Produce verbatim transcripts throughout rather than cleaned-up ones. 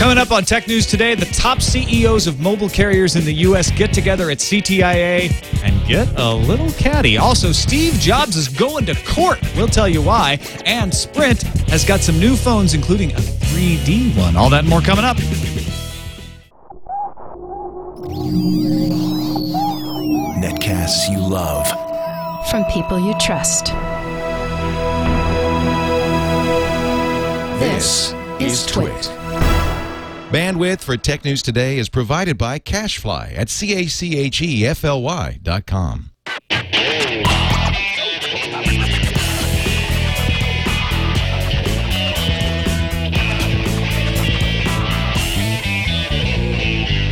Coming up on Tech News Today, the top C E Os of mobile carriers in the U S get together at C T I A and get a little catty. Also, Steve Jobs is going to court. We'll tell you why. And Sprint has got some new phones, including a three D one. All that and more coming up. Netcasts you love. From people you trust. This is TWIT. Bandwidth for Tech News Today is provided by CacheFly at C A C H E F L Y dot com.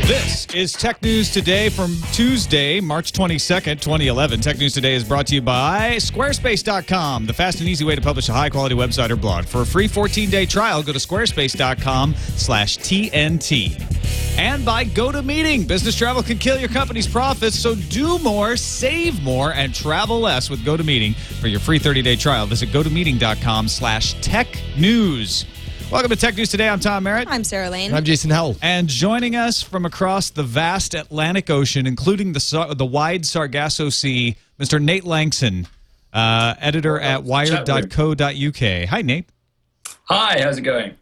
This is Tech News Today from Tuesday, March twenty-second, twenty eleven. Tech News Today is brought to you by Squarespace dot com, the fast and easy way to publish a high-quality website or blog. For a free fourteen-day trial, go to Squarespace dot com slash T N T. And by GoToMeeting. Business travel can kill your company's profits, so do more, save more, and travel less with GoToMeeting. For your free thirty-day trial, visit GoToMeeting dot com slash Tech News. Welcome to Tech News Today. I'm Tom Merritt. I'm Sarah Lane. I'm Jason Howell. And joining us from across the vast Atlantic Ocean, including the the wide Sargasso Sea, Mister Nate Langston, uh, editor at wired dot co dot U K. Hi, Nate. Hi, how's it going?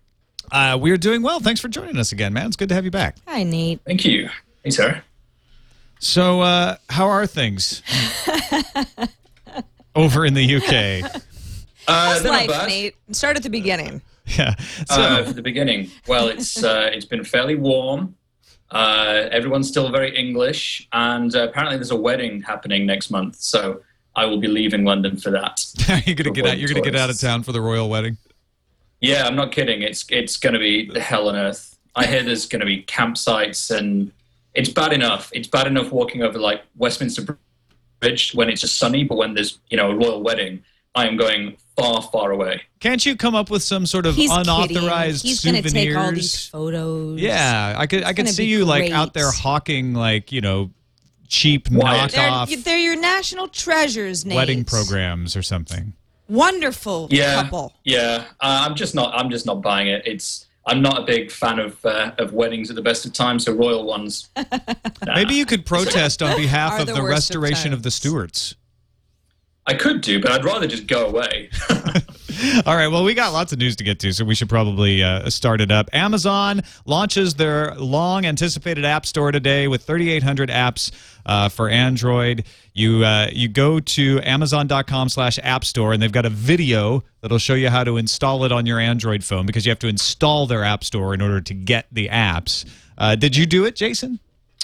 Uh, we're doing well. Thanks for joining us again, man. It's good to have you back. Hi, Nate. Thank you. Hey, Sarah. So uh, how are things over in the U K? How's uh, life, Nate? Start at the beginning. Yeah. So uh, from the beginning, well, it's uh, it's been fairly warm. Uh, everyone's still very English, and uh, apparently there's a wedding happening next month. So I will be leaving London for that. You're gonna get out. You're tourists. gonna get out of town for the royal wedding. Yeah, I'm not kidding. It's it's gonna be the hell on earth. I hear there's gonna be campsites, and it's bad enough. It's bad enough walking over like Westminster Bridge when it's just sunny, but when there's you know a royal wedding, I am going far, far away. Can't you come up with some sort of He's unauthorized He's souvenirs? He's going to take all these photos. Yeah, I could, I could see you great. like out there hawking like you know, cheap Wired. knockoff. They're, they're your national treasures, Nate. Wedding programs or something. Wonderful yeah, couple. Yeah, uh, I'm just not. I'm just not buying it. It's. I'm not a big fan of uh, of weddings at the best of times, so royal ones. Nah. Maybe you could protest on behalf of the, the restoration of, of the Stuarts. I could do, but I'd rather just go away. All right. Well, we got lots of news to get to, so we should probably uh, start it up. Amazon launches their long-anticipated app store today with thirty-eight hundred apps uh, for Android. You uh, you go to amazon dot com slash app store, and they've got a video that'll show you how to install it on your Android phone because you have to install their app store in order to get the apps. Uh, did you do it, Jason?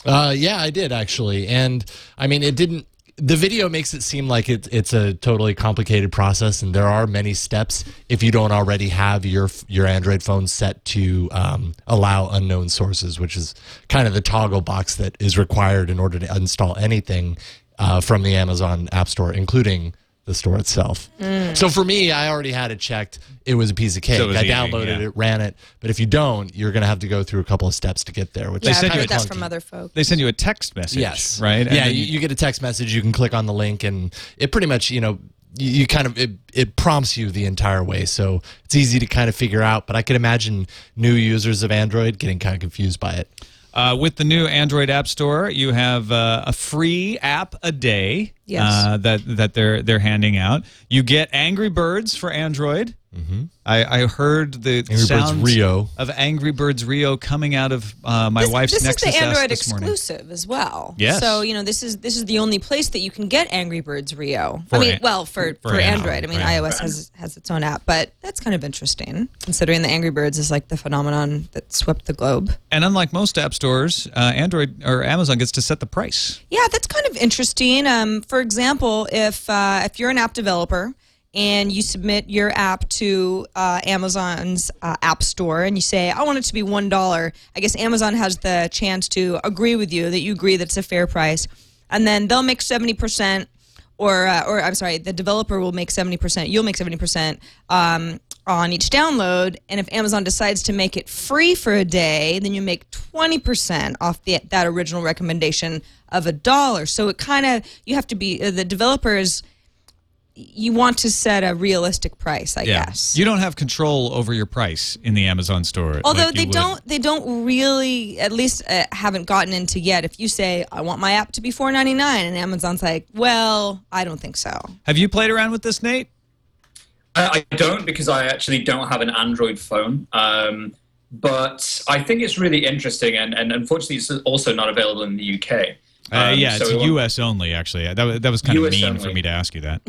Uh, yeah, I did, actually. And, I mean, it didn't. The video makes it seem like it, it's a totally complicated process, and there are many steps if you don't already have your your Android phone set to um, allow unknown sources, which is kind of the toggle box that is required in order to install anything uh, from the Amazon App Store, including the store itself. Mm. So for me, I already had it checked. It was a piece of cake. So I downloaded eating, yeah. it, ran it. But if you don't, you're going to have to go through a couple of steps to get there. Which yeah, is I've heard that's from other folks. They send you a text message, yes. right? And yeah, you, you get a text message. You can click on the link, and it pretty much, you know, you, you kind of, it, it prompts you the entire way. So it's easy to kind of figure out. But I can imagine new users of Android getting kind of confused by it. Uh, with the new Android App Store, you have uh, a free app a day yes. uh, that that they're they're handing out. You get Angry Birds for Android. Mm-hmm. I, I heard the Angry sound Birds Rio. of Angry Birds Rio coming out of uh, my this, wife's this Nexus S this is the Android exclusive morning. as well. Yes. So you know this is this is the only place that you can get Angry Birds Rio. For I mean, an, well, for, for, for Android. Android. I mean, iOS has has its own app, but that's kind of interesting considering the Angry Birds is like the phenomenon that swept the globe. And unlike most app stores, uh, Android or Amazon gets to set the price. Yeah, that's kind of interesting. Um, for example, if uh, if you're an app developer and you submit your app to uh, Amazon's uh, App Store, and you say, I want it to be one dollar. I guess Amazon has the chance to agree with you, that you agree that it's a fair price. And then they'll make seventy percent, or, uh, or I'm sorry, the developer will make seventy percent, you'll make seventy percent um, on each download. And if Amazon decides to make it free for a day, then you make twenty percent off the, that original recommendation of a dollar. So it kind of, you have to be, uh, the developers you want to set a realistic price, I yeah. guess. You don't have control over your price in the Amazon store. Although like they don't they don't really, at least uh, haven't gotten into yet. If you say, I want my app to be four ninety-nine, and Amazon's like, well, I don't think so. Have you played around with this, Nate? I, I don't, because I actually don't have an Android phone. Um, but I think it's really interesting, and, and unfortunately it's also not available in the U K. Um, uh, yeah, so it's U S only, actually. That, that was kind U S of mean only. For me to ask you that.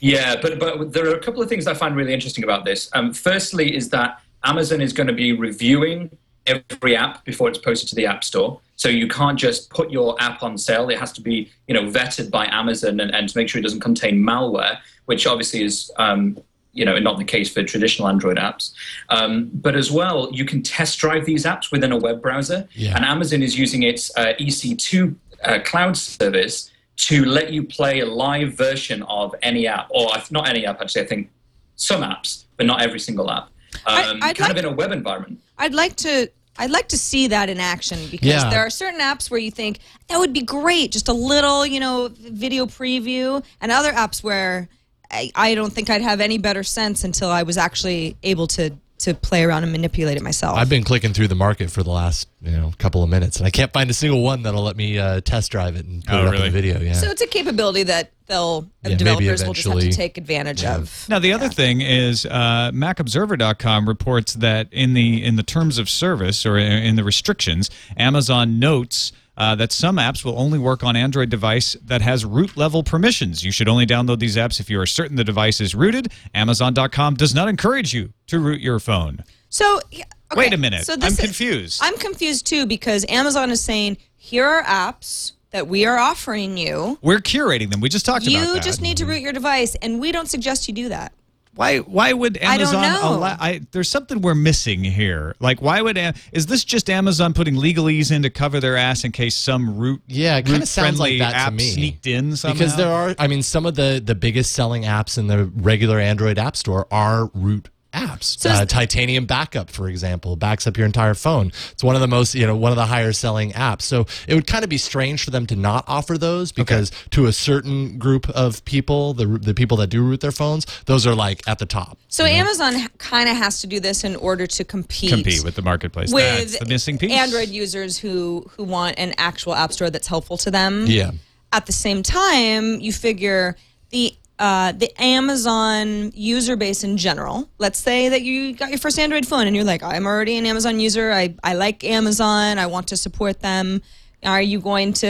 Yeah, but but there are a couple of things I find really interesting about this. Um, firstly is that Amazon is going to be reviewing every app before it's posted to the App Store. So you can't just put your app on sale. It has to be, you know, vetted by Amazon and, and to make sure it doesn't contain malware, which obviously is, um, you know, not the case for traditional Android apps. Um, but as well, you can test drive these apps within a web browser. Yeah. And Amazon is using its uh, E C two Uh, cloud service to let you play a live version of any app, or not any app, actually, I think some apps, but not every single app, um, I, kind like, of in a web environment. I'd like to I'd like to see that in action, because yeah. there are certain apps where you think, that would be great, just a little, you know, video preview, and other apps where I, I don't think I'd have any better sense until I was actually able to to play around and manipulate it myself. I've been clicking through the market for the last you know couple of minutes, and I can't find a single one that'll let me uh, test drive it and put oh, it up really? in the video. Yeah. So it's a capability that they'll yeah, developers will just have to take advantage yeah. of. Now the other yeah. thing is, uh, Mac Observer dot com reports that in the in the terms of service, or in, in the restrictions, Amazon notes Uh, that some apps will only work on Android device that has root-level permissions. You should only download these apps if you are certain the device is rooted. Amazon dot com does not encourage you to root your phone. So, okay. Wait a minute. So I'm is, confused. I'm confused, too, because Amazon is saying, here are apps that we are offering you. We're curating them. We just talked you about that. You just need to root your device, and we don't suggest you do that. Why? Why would Amazon? I don't know. Allow, I, there's something we're missing here. Like, why would? Is this just Amazon putting legalese in to cover their ass in case some root? Yeah, it kind of sounds like that app to me. Sneaked in somehow. Because there are, I mean, some of the the biggest selling apps in the regular Android app store are root apps. So uh, Titanium Backup, for example, backs up your entire phone. It's one of the most, you know, one of the higher selling apps. So it would kind of be strange for them to not offer those, because okay. to a certain group of people, the the people that do root their phones, those are like at the top. So Amazon kind of has to do this in order to compete compete with the marketplace. With that's the missing piece. Android users who who want an actual app store that's helpful to them. Yeah. At the same time, you figure the Uh, the Amazon user base in general. Let's say that you got your first Android phone and you're like, I'm already an Amazon user. I, I like Amazon. I want to support them. Are you going to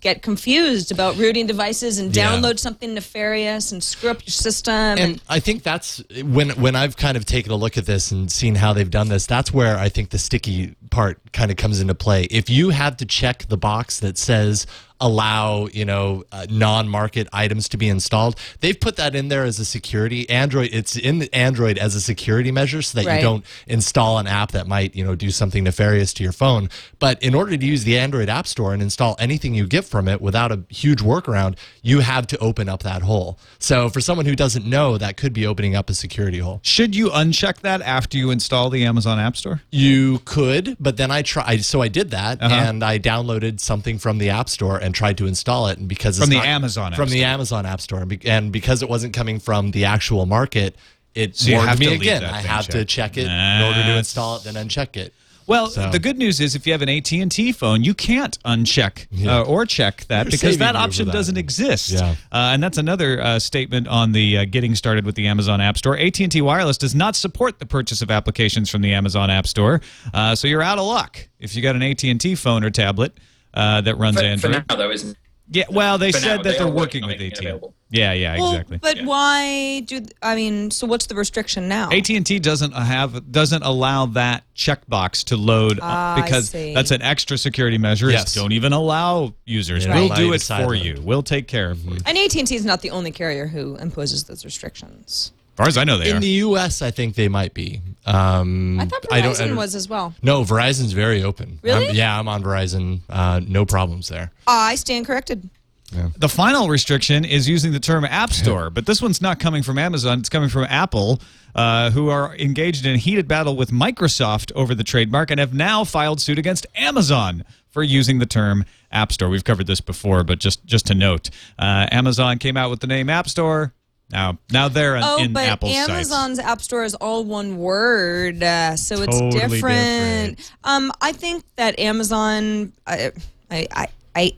get confused about rooting devices and download yeah. something nefarious and screw up your system? And, and I think that's when when I've kind of taken a look at this and seen how they've done this, that's where I think the sticky part kind of comes into play. If you have to check the box that says allow, you know, uh, non-market items to be installed, they've put that in there as a security Android. It's in Android as a security measure so that right. you don't install an app that might, you know, do something nefarious to your phone. But in order to use the Android App Store and install anything you get from it without a huge workaround, you have to open up that hole. So for someone who doesn't know, that could be opening up a security hole. Should you uncheck that after you install the Amazon App Store? You could, but then I tried, so I did that uh-huh. and I downloaded something from the App Store and and tried to install it, and because it's from the not, Amazon from App the Store. Amazon App Store, and, be, and because it wasn't coming from the actual market, it so warned me again. I have check. to check it nah. in order to install it, then uncheck it. Well, so. the good news is if you have an A T and T phone, you can't uncheck yeah. uh, or check that You're because that option that. doesn't exist. Yeah. Uh, and that's another uh, statement on the uh, getting started with the Amazon App Store. A T and T Wireless does not support the purchase of applications from the Amazon App Store, uh, so you're out of luck if you got an A T and T phone or tablet. Uh, that runs for, Android. For now, though, isn't it? Yeah, well, they for said now, that they they're working, working with A T and T. Yeah, yeah, well, exactly. But yeah. why do, I mean, so what's the restriction now? A T and T doesn't have, doesn't allow that checkbox to load uh, because that's an extra security measure. Yes. Don't even allow users. Right. We'll allow do it for you. Them. We'll take care of you. And A T and T is not the only carrier who imposes those restrictions. As far as I know, they in are. the U S, I think they might be. Um, I thought Verizon I don't, I don't, was as well. No, Verizon's very open. Really? I'm, yeah, I'm on Verizon. Uh, no problems there. Uh, I stand corrected. Yeah. The final restriction is using the term App Store, but this one's not coming from Amazon. It's coming from Apple, uh, who are engaged in a heated battle with Microsoft over the trademark and have now filed suit against Amazon for using the term App Store. We've covered this before, but just, just to note, uh, Amazon came out with the name App Store. Now, now they're an, oh, in Apple's site. Oh, but Amazon's App Store is all one word, uh, so totally it's different. different. Um, I think that Amazon, I, I, I,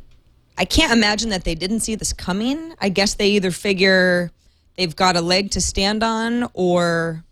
I can't imagine that they didn't see this coming. I guess they either figure they've got a leg to stand on, or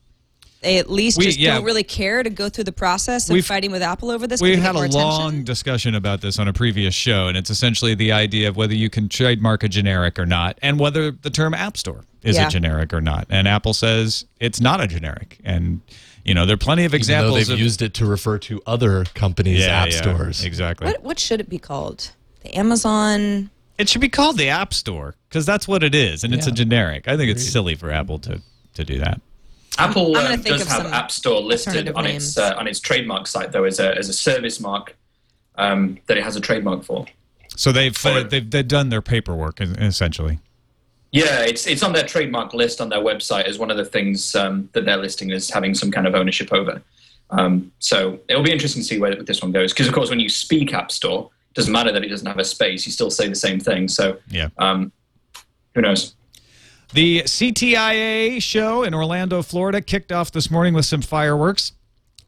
they at least we, just yeah. don't really care to go through the process of We've, fighting with Apple over this. We had a attention. long discussion about this on a previous show, and it's essentially the idea of whether you can trademark a generic or not, and whether the term App Store is yeah. a generic or not. And Apple says it's not a generic. And, you know, there are plenty of examples. Even though they've of, used it to refer to other companies' yeah, app yeah, stores. Exactly. What, what should it be called? The Amazon... It should be called the App Store, because that's what it is, and yeah. it's a generic. I think it's silly for Apple to, to do that. Apple uh, does have App Store listed on its uh, on its trademark site, though, as a as a service mark um, that it has a trademark for. So they've uh, they've they've done their paperwork essentially. Yeah, it's it's on their trademark list on their website as one of the things um, that they're listing as having some kind of ownership over. Um, so it'll be interesting to see where this one goes, because of course when you speak App Store, it doesn't matter that it doesn't have a space; you still say the same thing. So yeah, um, who knows. The C T I A show in Orlando, Florida, kicked off this morning with some fireworks.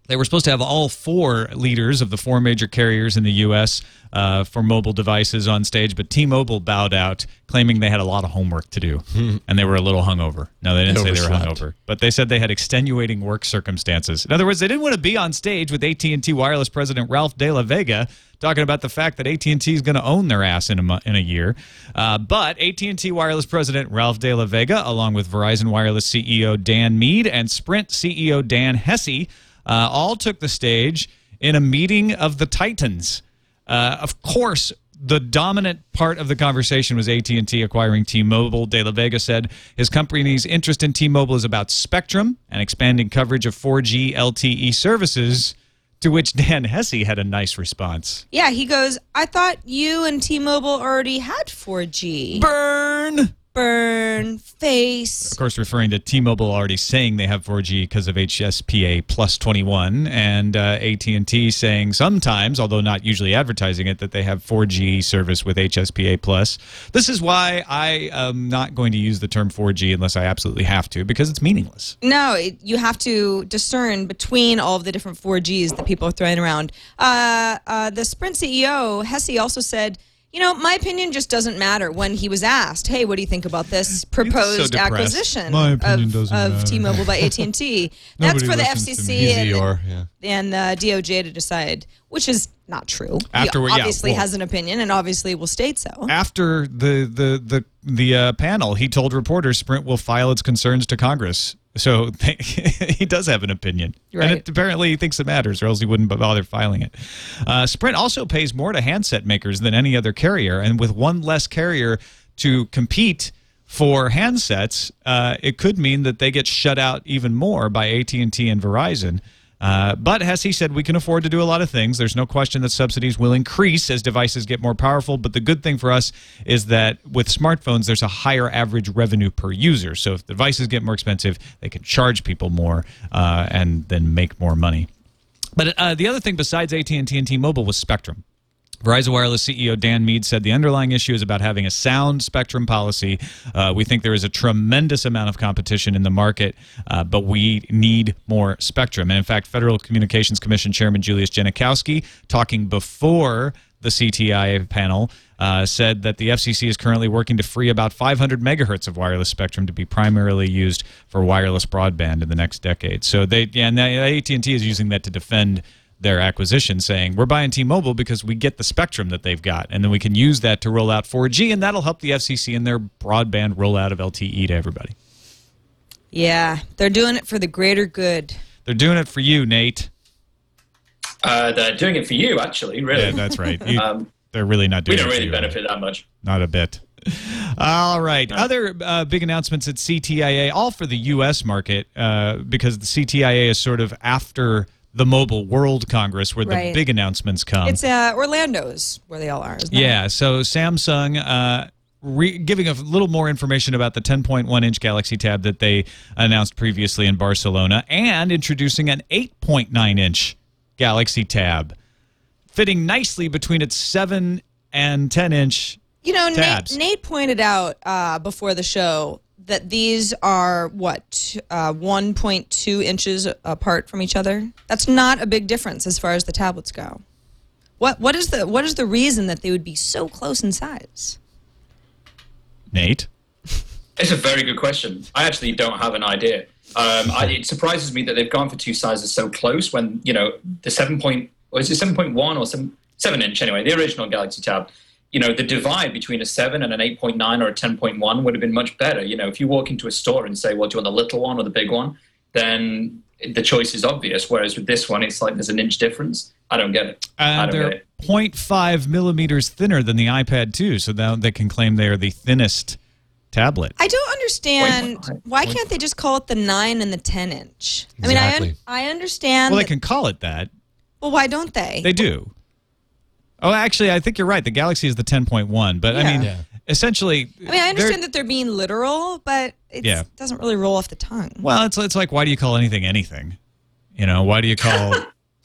They were supposed to have all four leaders of the four major carriers in the U S uh, for mobile devices on stage, but T-Mobile bowed out, claiming they had a lot of homework to do, mm-hmm. and they were a little hungover. No, they didn't say they were hungover, but they said they had extenuating work circumstances. In other words, they didn't want to be on stage with A T and T Wireless President Ralph De La Vega talking about the fact that A T and T is going to own their ass in a, mu in a year. Uh, but A T and T Wireless President Ralph De La Vega, along with Verizon Wireless C E O Dan Mead and Sprint C E O Dan Hesse, uh, all took the stage in a meeting of the Titans. Uh, of course, the dominant part of the conversation was A T and T acquiring T-Mobile. De La Vega said his company's interest in T-Mobile is about spectrum and expanding coverage of four G L T E services, to which Dan Hesse had a nice response. Yeah, he goes, I thought you and T-Mobile already had four G. Burn! Burn. Face. Of course, referring to T-Mobile already saying they have four G because of H S P A plus twenty-one, and uh, A T and T saying sometimes, although not usually advertising it, that they have four G service with H S P A plus. This is why I am not going to use the term four G unless I absolutely have to, because it's meaningless. No, it, you have to discern between all of the different four Gs that people are throwing around. Uh, uh, the Sprint C E O, Hesse, also said, you know, my opinion just doesn't matter. When he was asked, hey, what do you think about this proposed so acquisition of, of T-Mobile by A T and T? That's for the F C C and, or, yeah. and uh, D O J to decide, which is not true. After, he obviously yeah, well, has an opinion and obviously will state so. After the, the, the, the uh, panel, he told reporters Sprint will file its concerns to Congress. So they, he does have an opinion. Right. And it, apparently he thinks it matters, or else he wouldn't bother filing it. Uh, Sprint also pays more to handset makers than any other carrier. And with one less carrier to compete for handsets, uh, it could mean that they get shut out even more by A T and T and Verizon. Uh, but Hesse said, we can afford to do a lot of things. There's no question that subsidies will increase as devices get more powerful. But the good thing for us is that with smartphones, there's a higher average revenue per user. So if devices get more expensive, they can charge people more uh, and then make more money. But uh, the other thing besides A T and T and T-Mobile was spectrum. Verizon Wireless C E O Dan Mead said the underlying issue is about having a sound spectrum policy. Uh, we think there is a tremendous amount of competition in the market, uh, but we need more spectrum. And in fact, Federal Communications Commission Chairman Julius Janikowski, talking before the C T I A panel, uh, said that the F C C is currently working to free about five hundred megahertz of wireless spectrum to be primarily used for wireless broadband in the next decade. So they, yeah, and A T and T is using that to defend their acquisition, saying we're buying T-Mobile because we get the spectrum that they've got, and then we can use that to roll out four G, and that'll help the F C C in their broadband rollout of L T E to everybody. Yeah, they're doing it for the greater good. They're doing it for you, Nate. Uh, they're doing it for you, actually, really. Yeah, that's right. You, um, they're really not doing it for you. We don't really benefit that much. Not a bit. All right. Other uh, big announcements at C T I A, all for the U S market, uh, because the C T I A is sort of after the Mobile World Congress, where right. the big announcements come. It's uh, Orlando's where they all are. Yeah, it? so Samsung uh, re giving a little more information about the ten point one inch Galaxy Tab that they announced previously in Barcelona, and introducing an eight point nine inch Galaxy Tab, fitting nicely between its seven and ten inch You know, tabs. Nate, Nate pointed out uh, before the show that these are, what, uh, one point two inches apart from each other? That's not a big difference as far as the tablets go. What what is the what is the reason that they would be so close in size? Nate? It's a very good question. I actually don't have an idea. Um, I, it surprises me that they've gone for two sizes so close when, you know, the seven point, or is it seven point one or seven, seven inch anyway, the original Galaxy Tab, you know, the divide between a seven and an eight point nine or a ten point one would have been much better. You know, if you walk into a store and say, well, do you want the little one or the big one? Then the choice is obvious. Whereas with this one, it's like there's an inch difference. I don't get it. And I don't they're get it. zero point five millimeters thinner than the iPad two. So now they can claim they are the thinnest tablet. I don't understand. Wait, why wait. can't they just call it the nine and the ten inch? Exactly. I mean, I, un I understand. Well, they can call it that. Well, why don't they? They do. Oh, actually, I think you're right. The Galaxy is the ten point one, but yeah. I mean, yeah. essentially... I mean, I understand that they're being literal, but it yeah. doesn't really roll off the tongue. Well, it's it's like, why do you call anything anything? You know, why do you call...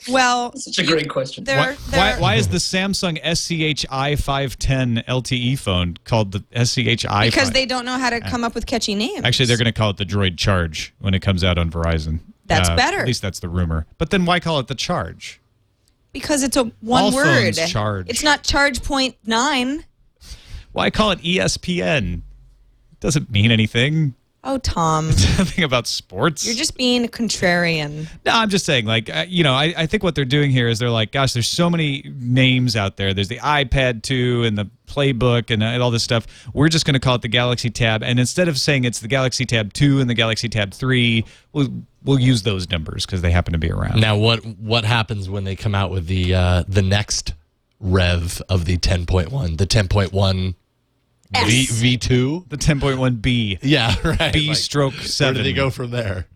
well... Such a you, great question. They're, why, they're, why, why is the Samsung S C H I five ten L T E phone called the S C H I? Because they don't know how to come up with catchy names. Actually, they're going to call it the Droid Charge when it comes out on Verizon. That's uh, better. At least that's the rumor. But then why call it the Charge? Because it's a one All word. Phones charge. It's not charge point nine. Why call it E S P N? It doesn't mean anything. Oh, Tom. It's nothing about sports. You're just being a contrarian. No, I'm just saying, like, you know, I, I think what they're doing here is they're like, gosh, there's so many names out there. There's the iPad two and the Playbook and, and all this stuff. We're just going to call it the Galaxy Tab. And instead of saying it's the Galaxy Tab two and the Galaxy Tab three, we'll, we'll use those numbers because they happen to be around. Now, what what happens when they come out with the uh, the next rev of the ten point one? The ten point one... V, V2? The ten point one B. Yeah, right. B like, stroke seven. Where do they go from there?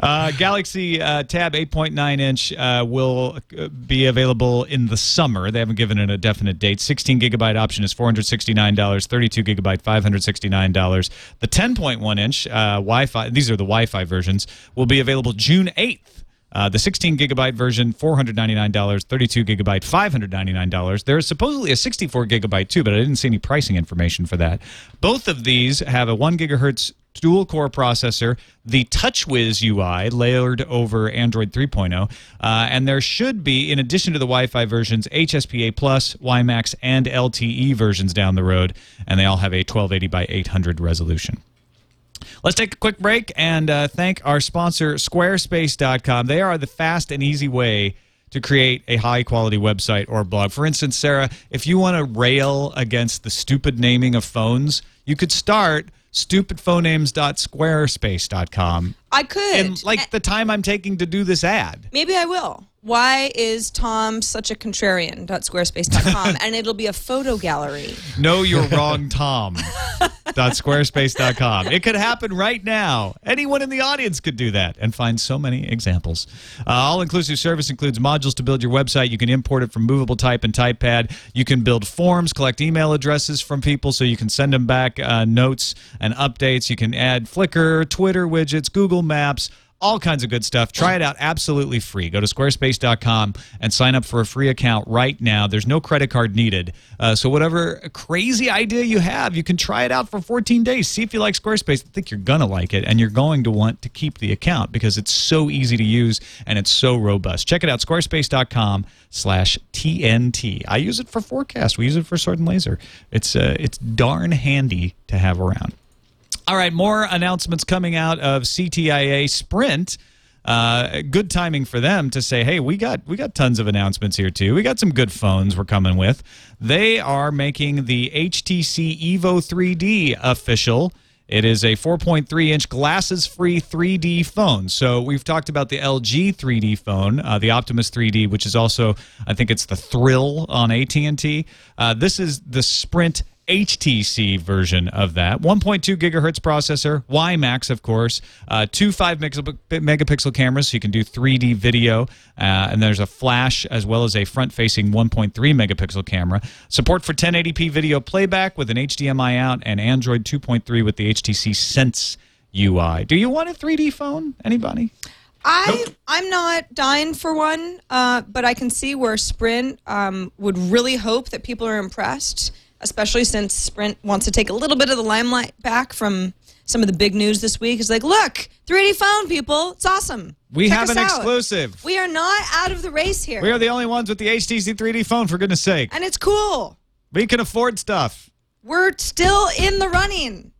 Uh, Galaxy uh, Tab eight point nine inch uh, will be available in the summer. They haven't given it a definite date. sixteen gigabyte option is four hundred sixty-nine dollars. thirty-two gigabyte, five hundred sixty-nine dollars. The ten point one inch uh, Wi-Fi, these are the Wi-Fi versions, will be available June eighth. Uh, the sixteen gigabyte version, four hundred ninety-nine dollars, thirty-two gigabyte, five hundred ninety-nine dollars. There's supposedly a sixty-four gigabyte too, but I didn't see any pricing information for that. Both of these have a one gigahertz dual-core processor, the TouchWiz U I layered over Android three point oh, uh, and there should be, in addition to the Wi-Fi versions, H S P A plus, WiMAX, and L T E versions down the road, and they all have a twelve eighty by eight hundred resolution. Let's take a quick break and uh, thank our sponsor, Squarespace dot com. They are the fast and easy way to create a high-quality website or blog. For instance, Sarah, if you want to rail against the stupid naming of phones, you could start stupid phone names dot squarespace dot com. I could. And, like, the time I'm taking to do this ad. Maybe I will. Why is Tom such a contrarian dot squarespace dot com? And it'll be a photo gallery. No, you're wrong, Tom dot squarespace dot com. It could happen right now. Anyone in the audience could do that and find so many examples. Uh, all-inclusive service includes modules to build your website. You can import it from Movable Type and TypePad. You can build forms, collect email addresses from people so you can send them back uh, notes and updates. You can add Flickr, Twitter widgets, Google Maps, all kinds of good stuff. Try it out absolutely free. Go to squarespace dot com and sign up for a free account right now. There's no credit card needed. Uh, so whatever crazy idea you have, you can try it out for fourteen days. See if you like Squarespace. I think you're going to like it, and you're going to want to keep the account because it's so easy to use and it's so robust. Check it out, squarespace dot com slash T N T. I use it for Forecast. We use it for Sword and Laser. It's, uh, it's darn handy to have around. All right, more announcements coming out of C T I A. Sprint. Uh, good timing for them to say, hey, we got we got tons of announcements here, too. We got some good phones we're coming with. They are making the H T C Evo three D official. It is a four point three inch glasses-free three D phone. So we've talked about the L G three D phone, uh, the Optimus three D, which is also, I think it's the Thrill on A T and T. Uh, this is the Sprint H T C version of that. one point two gigahertz processor, WiMAX, of course, uh, two five megapixel cameras, so you can do three D video, uh, and there's a flash as well as a front-facing one point three megapixel camera. Support for ten eighty p video playback with an H D M I out and Android two point three with the H T C Sense U I. Do you want a three D phone? Anybody? I, nope. I'm not dying for one, uh, but I can see where Sprint um, would really hope that people are impressed. especially since Sprint wants to take a little bit of the limelight back from some of the big news this week. It's like, look, three D phone, people. It's awesome. We Check have an out. exclusive. We are not out of the race here. We are the only ones with the H T C three D phone, for goodness sake. And it's cool. We can afford stuff. We're still in the running.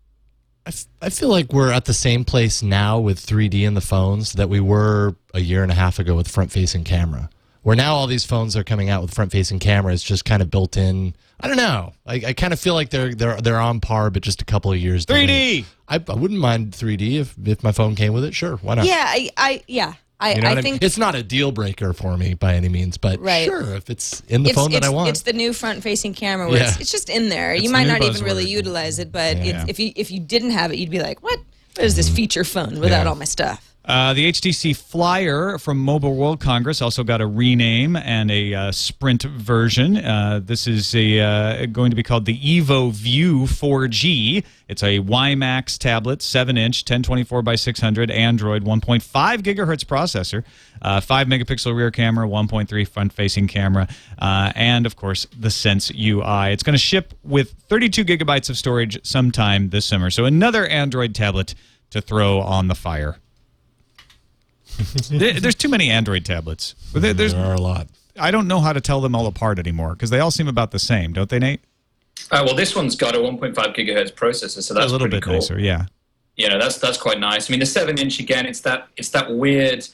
I, f I feel like we're at the same place now with three D in the phones that we were a year and a half ago with front-facing camera. Where now all these phones are coming out with front-facing cameras just kind of built in. I don't know. I, I kind of feel like they're they're they're on par, but just a couple of years. three D. I, I wouldn't mind three D if if my phone came with it. Sure, why not? Yeah, I, I yeah I, you know I think I mean? It's not a deal breaker for me by any means, but right. sure, if it's in the it's, phone it's, that I want, it's the new front-facing camera. Where yeah. it's, it's just in there. It's you might not even really utilize it, but yeah. it's, if you if you didn't have it, you'd be like, what? What is this feature phone without yeah. all my stuff? Uh, the H T C Flyer from Mobile World Congress also got a rename and a uh, Sprint version. Uh, this is a, uh, going to be called the Evo View four G. It's a WiMAX tablet, seven inch, ten twenty-four by six hundred, Android, one point five gigahertz processor, uh, five megapixel rear camera, one point three front-facing camera, uh, and, of course, the Sense U I. It's going to ship with thirty-two gigabytes of storage sometime this summer. So another Android tablet to throw on the fire. There's too many Android tablets. There, there are a lot. I don't know how to tell them all apart anymore because they all seem about the same, don't they, Nate? Uh, well, this one's got a one point five gigahertz processor, so that's a little bit cool. nicer. Yeah, you know, that's that's quite nice. I mean, the seven inch again, it's that it's that weird,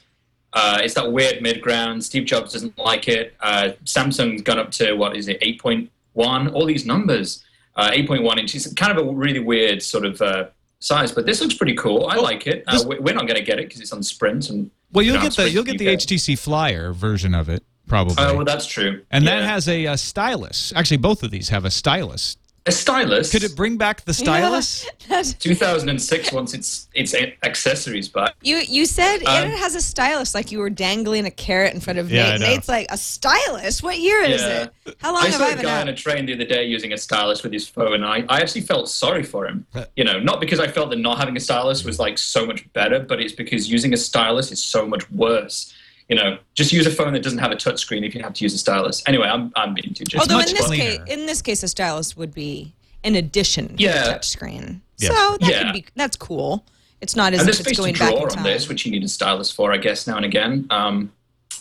uh, it's that weird mid ground. Steve Jobs doesn't like it. Uh, Samsung's gone up to what is it, eight point one? All these numbers, uh, eight point one inches, kind of a really weird sort of. Uh, size, but this looks pretty cool. I well, like it. Uh, we're not going to get it because it's on Sprint. And well, you'll you know, get the you'll get the H T C Flyer version of it probably. Oh, well, that's true. And yeah. that has a, a stylus. Actually, both of these have a stylus. A stylus. Could it bring back the stylus? Yeah, two thousand six. Once it's it's accessories back. You you said um, it has a stylus, like you were dangling a carrot in front of yeah, Nate. Nate's like, a stylus. What year yeah. is it? How long I have I been? I saw a guy on a train the other day using a stylus with his phone, and I I actually felt sorry for him. You know, not because I felt that not having a stylus was like so much better, but it's because using a stylus is so much worse. You know, just use a phone that doesn't have a touch screen if you have to use a stylus. Anyway, I'm I'm being too generous. Although in this case, in this case, a stylus would be an addition to yeah. a touch screen. Yeah. So that yeah. could be that's cool. It's not as and if it's going back in time. There's space to draw on this, which you need a stylus for, I guess, now and again. Um,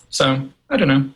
so I don't know.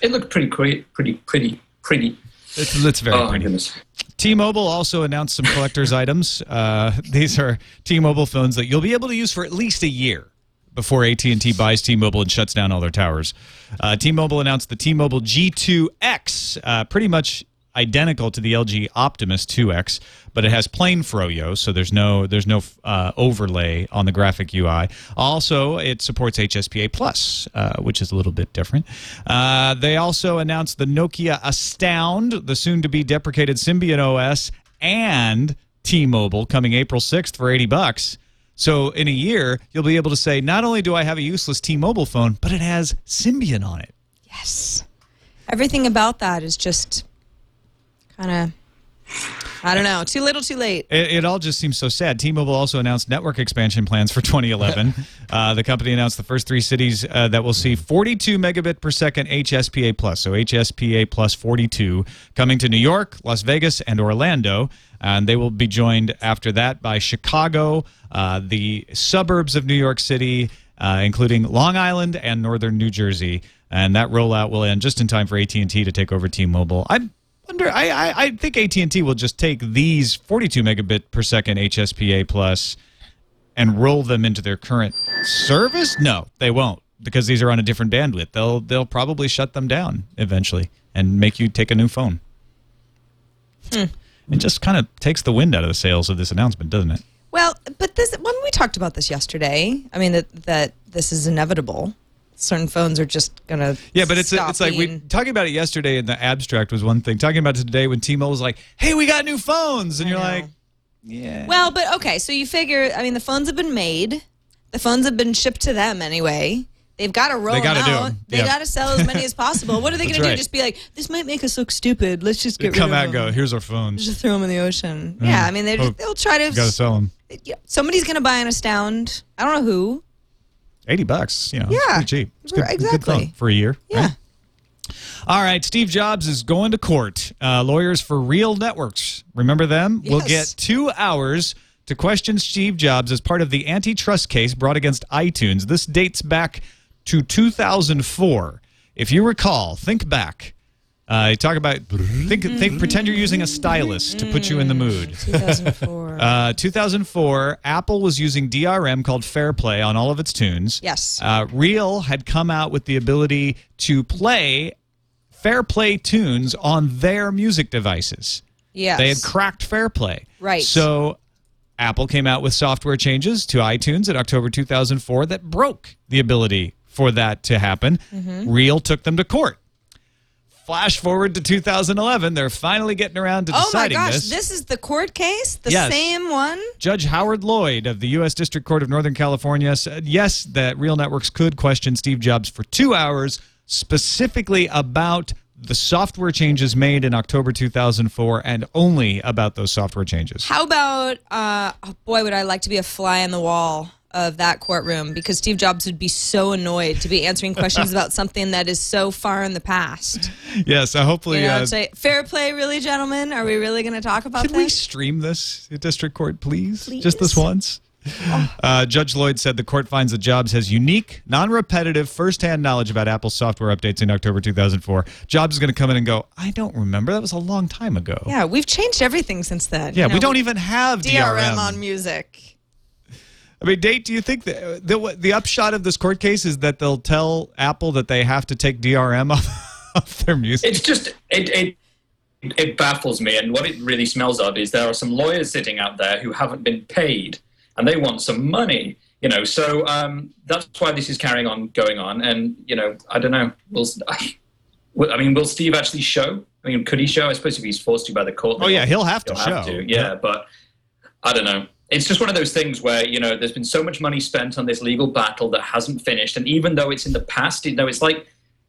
It looked pretty pretty pretty pretty. It's, it's very oh, pretty. Goodness. T-Mobile also announced some collector's items. Uh, these are T-Mobile phones that you'll be able to use for at least a year before A T and T buys T-Mobile and shuts down all their towers. Uh, T-Mobile announced the T-Mobile G two X, uh, pretty much identical to the L G Optimus two X, but it has plain froyo, so there's no there's no uh, overlay on the graphic U I. Also, it supports H S P A Plus, uh, which is a little bit different. Uh, they also announced the Nokia Astound, the soon-to-be deprecated Symbian O S, and T-Mobile coming April sixth for eighty bucks. So in a year, you'll be able to say, not only do I have a useless T-Mobile phone, but it has Symbian on it. Yes. Everything about that is just kind of, I don't know, too little, too late. It, it all just seems so sad. T-Mobile also announced network expansion plans for twenty eleven. uh, the company announced the first three cities uh, that will see forty-two megabit per second H S P A Plus. So H S P A Plus forty-two coming to New York, Las Vegas, and Orlando. And they will be joined after that by Chicago, uh, the suburbs of New York City, uh, including Long Island and northern New Jersey. And that rollout will end just in time for A T and T to take over T-Mobile. I wonder. I, I, I think A T and T will just take these forty-two megabit per second H S P A Plus and roll them into their current service. No, they won't, because these are on a different bandwidth. They'll they'll probably shut them down eventually and make you take a new phone. Hmm. It just kind of takes the wind out of the sails of this announcement, doesn't it? Well, but this when we talked about this yesterday, I mean, that that this is inevitable. Certain phones are just going to Yeah, but it's, a, it's like we talking about it yesterday in the abstract was one thing. Talking about it today when T-Mobile was like, hey, we got new phones. And I you're know. like, yeah. Well, but okay, so you figure, I mean, the phones have been made. The phones have been shipped to them anyway. They've got to roll them out. They got to sell as many as possible. What are they going to do? Just be like, this might make us look stupid. Let's just get rid of them. Come out and go, here's our phones. Just throw them in the ocean. Mm. Yeah, I mean, just, they'll try to. Got to sell them. Somebody's going to buy an Astound. I don't know who. eighty bucks, you know. Yeah. It's pretty cheap. It's good, exactly. Good phone for a year. Yeah. Right? All right, Steve Jobs is going to court. Uh, lawyers for Real Networks, remember them? Yes. We'll get two hours to question Steve Jobs as part of the antitrust case brought against iTunes. This dates back to two thousand four. If you recall, think back. Uh, talk about think. Think. Pretend you're using a stylus to put you in the mood. two thousand four. uh, two thousand four. Apple was using D R M called Fair Play on all of its tunes. Yes. Uh, Real had come out with the ability to play Fair Play tunes on their music devices. Yes. They had cracked Fair Play. Right. So Apple came out with software changes to iTunes in October two thousand four that broke the ability for that to happen. Mm-hmm. Real took them to court. Flash forward to two thousand eleven. They're finally getting around to oh deciding this. Oh, my gosh. This. this is the court case? The yes. same one? Judge Howard Lloyd of the U S District Court of Northern California said, yes, that Real Networks could question Steve Jobs for two hours, specifically about the software changes made in October two thousand four and only about those software changes. How about, uh, oh boy, would I like to be a fly on the wall of that courtroom, because Steve Jobs would be so annoyed to be answering questions about something that is so far in the past. Yeah, so hopefully... You know, uh, say, fair play, really, gentlemen? Are we really going to talk about this? Can we stream this at district court, please? please? Just this once? Oh. Uh, Judge Lloyd said the court finds that Jobs has unique, non-repetitive, first-hand knowledge about Apple's software updates in October two thousand four. Jobs is going to come in and go, I don't remember. That was a long time ago. Yeah, we've changed everything since then. Yeah, you know, we don't even have D R M. D R M on music. I mean, Nate, do you think that the, the upshot of this court case is that they'll tell Apple that they have to take D R M off of their music? It's just, it, it it baffles me. And what it really smells of is there are some lawyers sitting out there who haven't been paid, and they want some money, you know. So um, that's why this is carrying on, going on. And, you know, I don't know. Will, I, I mean, will Steve actually show? I mean, could he show? I suppose if he's forced to by the court. Oh, yeah, he'll have to he'll show. Have to. Yeah, yeah, but I don't know. It's just one of those things where, you know, there's been so much money spent on this legal battle that hasn't finished. And even though it's in the past, you know, it's like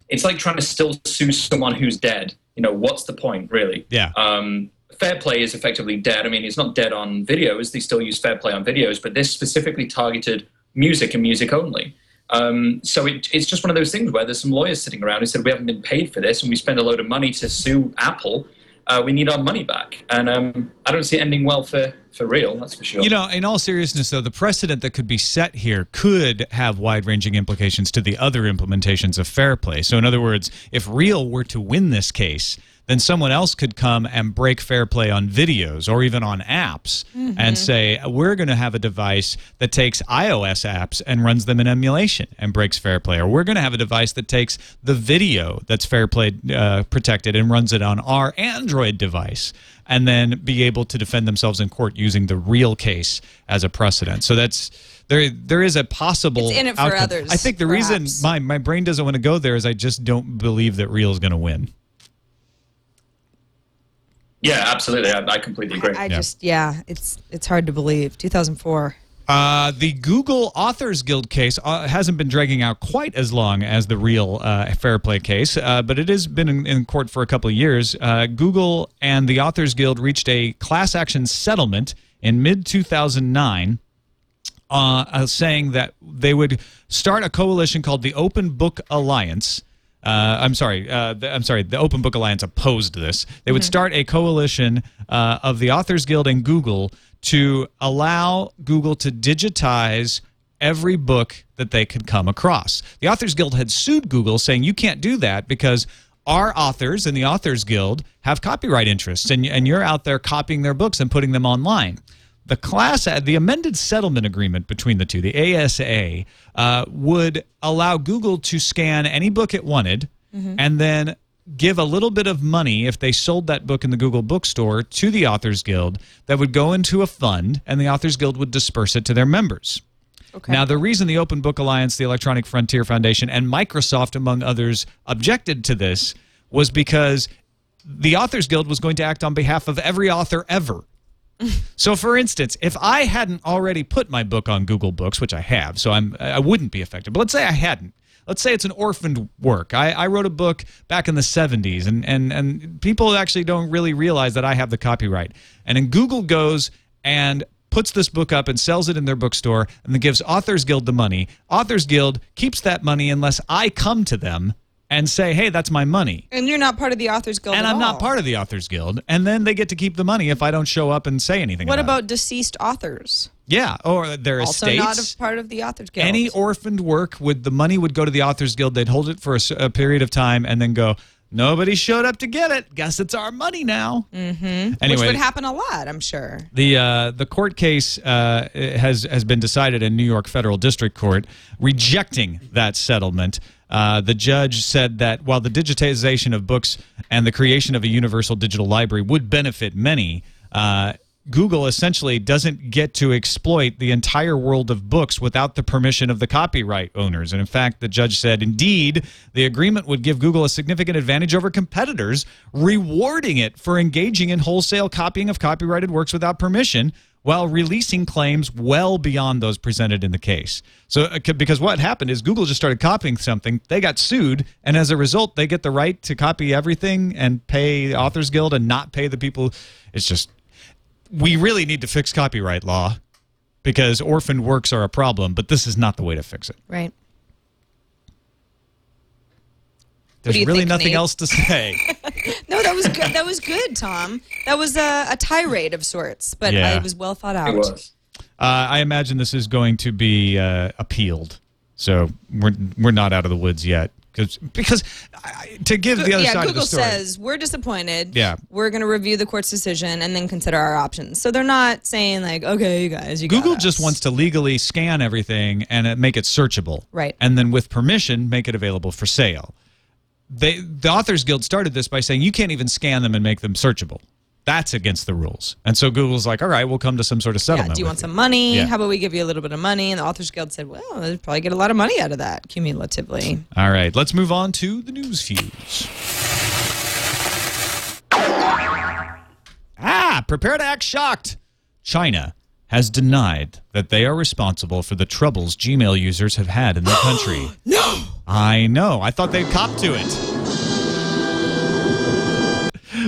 it's like trying to still sue someone who's dead. You know, what's the point, really? Yeah. Um, Fair Play is effectively dead. I mean, it's not dead on videos. They still use Fair Play on videos, but this specifically targeted music and music only. Um, so it, it's just one of those things where there's some lawyers sitting around who said, we haven't been paid for this, and we spend a load of money to sue Apple. Uh, we need our money back. And um, I don't see it ending well for, for Real, that's for sure. You know, in all seriousness, though, the precedent that could be set here could have wide-ranging implications to the other implementations of Fair Play. So, in other words, if Real were to win this case, then someone else could come and break Fair Play on videos or even on apps mm-hmm. and say, we're going to have a device that takes iOS apps and runs them in emulation and breaks Fair Play. Or we're going to have a device that takes the video that's Fair Play uh, protected and runs it on our Android device, and then be able to defend themselves in court using the Real case as a precedent. So that's there. There is a possible it's in it for outcome. Others, I think the perhaps. reason my, my brain doesn't want to go there is I just don't believe that Real is going to win. Yeah, absolutely. I, I completely agree. I, I yeah. just, yeah, it's it's hard to believe. two thousand four. Uh, the Google Authors Guild case uh, hasn't been dragging out quite as long as the Real uh, Fair Play case, uh, but it has been in, in court for a couple of years. Uh, Google and the Authors Guild reached a class action settlement in mid two thousand nine uh, uh, saying that they would start a coalition called the Open Book Alliance. Uh, I'm sorry. Uh, the, I'm sorry. The Open Book Alliance opposed this. They would start a coalition uh, of the Authors Guild and Google to allow Google to digitize every book that they could come across. The Authors Guild had sued Google, saying you can't do that because our authors and the Authors Guild have copyright interests, and and you're out there copying their books and putting them online. The class, the amended settlement agreement between the two, the A S A, uh, would allow Google to scan any book it wanted mm-hmm. and then give a little bit of money if they sold that book in the Google bookstore to the Authors Guild that would go into a fund, and the Authors Guild would disperse it to their members. Okay. Now, the reason the Open Book Alliance, the Electronic Frontier Foundation, and Microsoft, among others, objected to this was because the Authors Guild was going to act on behalf of every author ever. So, for instance, if I hadn't already put my book on Google Books, which I have, so I'm, I wouldn't be affected. But let's say I hadn't. Let's say it's an orphaned work. I, I wrote a book back in the seventies, and, and, and people actually don't really realize that I have the copyright. And then Google goes and puts this book up and sells it in their bookstore and then gives Authors Guild the money. Authors Guild keeps that money unless I come to them and say, hey, that's my money. And you're not part of the Authors Guild And at I'm all. not part of the Authors Guild. And then they get to keep the money if I don't show up and say anything What about, about deceased authors? Yeah, or their also estates. Also not a part of the Authors Guild. Any orphaned work, would the money would go to the Authors Guild. They'd hold it for a, a period of time and then go, nobody showed up to get it. Guess it's our money now. Mm-hmm. Anyway, which would happen a lot, I'm sure. The uh, the court case uh, has, has been decided in New York Federal District Court, rejecting that settlement. Uh, the judge said that while the digitization of books and the creation of a universal digital library would benefit many, uh, Google essentially doesn't get to exploit the entire world of books without the permission of the copyright owners. And in fact, the judge said, indeed, the agreement would give Google a significant advantage over competitors, rewarding it for engaging in wholesale copying of copyrighted works without permission, while releasing claims well beyond those presented in the case. So, because what happened is Google just started copying something, they got sued, and as a result, they get the right to copy everything and pay the Authors Guild and not pay the people. It's just, we really need to fix copyright law because orphaned works are a problem, but this is not the way to fix it. Right. There's really think, nothing Nate? else to say. No, that was good. That was good, Tom. That was a, a tirade of sorts, but yeah. I, it was well thought out. It was. Uh, I imagine this is going to be uh, appealed, so we're we're not out of the woods yet. Because because I, to give Go, the other yeah, side Google of the story. Yeah, Google says, we're disappointed. Yeah. We're going to review the court's decision and then consider our options. So they're not saying like, okay, you guys, you got us. Google just wants to legally scan everything and make it searchable. Right. And then with permission, make it available for sale. They, the Authors Guild started this by saying you can't even scan them and make them searchable. That's against the rules. And so Google's like, all right, we'll come to some sort of settlement. Yeah, do you want you. some money? Yeah. How about we give you a little bit of money? And the Authors Guild said, well, they'd probably get a lot of money out of that cumulatively. All right, let's move on to the news fuse. Ah, prepare to act shocked. China has denied that they are responsible for the troubles Gmail users have had in their country. No! I know. I thought they'd cop to it.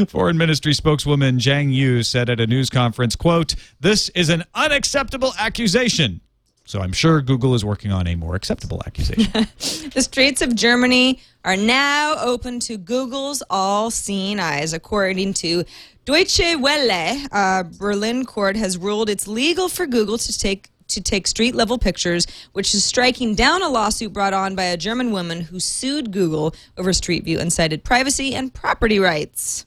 Foreign Ministry spokeswoman Zhang Yu said at a news conference, quote, "This is an unacceptable accusation." So I'm sure Google is working on a more acceptable accusation. The streets of Germany are now open to Google's all-seeing eyes, according to Deutsche Welle. Uh, Berlin court has ruled it's legal for Google to take to take street-level pictures, which is striking down a lawsuit brought on by a German woman who sued Google over Street View and cited privacy and property rights.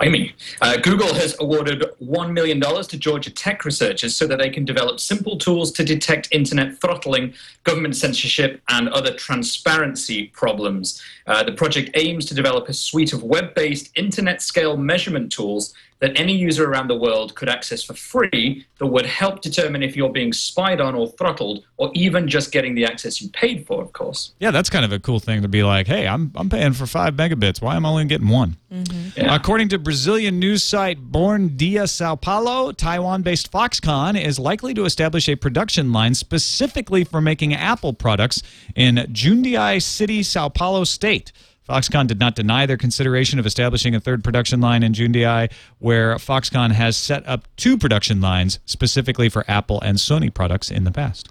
I mean, uh, Google has awarded one million dollars to Georgia tech researchers so that they can develop simple tools to detect internet throttling, government censorship, and other transparency problems. Uh, the project aims to develop a suite of web-based internet-scale measurement tools that any user around the world could access for free that would help determine if you're being spied on or throttled or even just getting the access you paid for, of course. Yeah, that's kind of a cool thing to be like, hey, I'm I'm paying for five megabits. Why am I only getting one? Mm-hmm. Yeah. According to Brazilian news site Bom Dia Sao Paulo, Taiwan-based Foxconn is likely to establish a production line specifically for making Apple products in Jundiai City, Sao Paulo state. Foxconn did not deny their consideration of establishing a third production line in Jundiai, where Foxconn has set up two production lines specifically for Apple and Sony products in the past.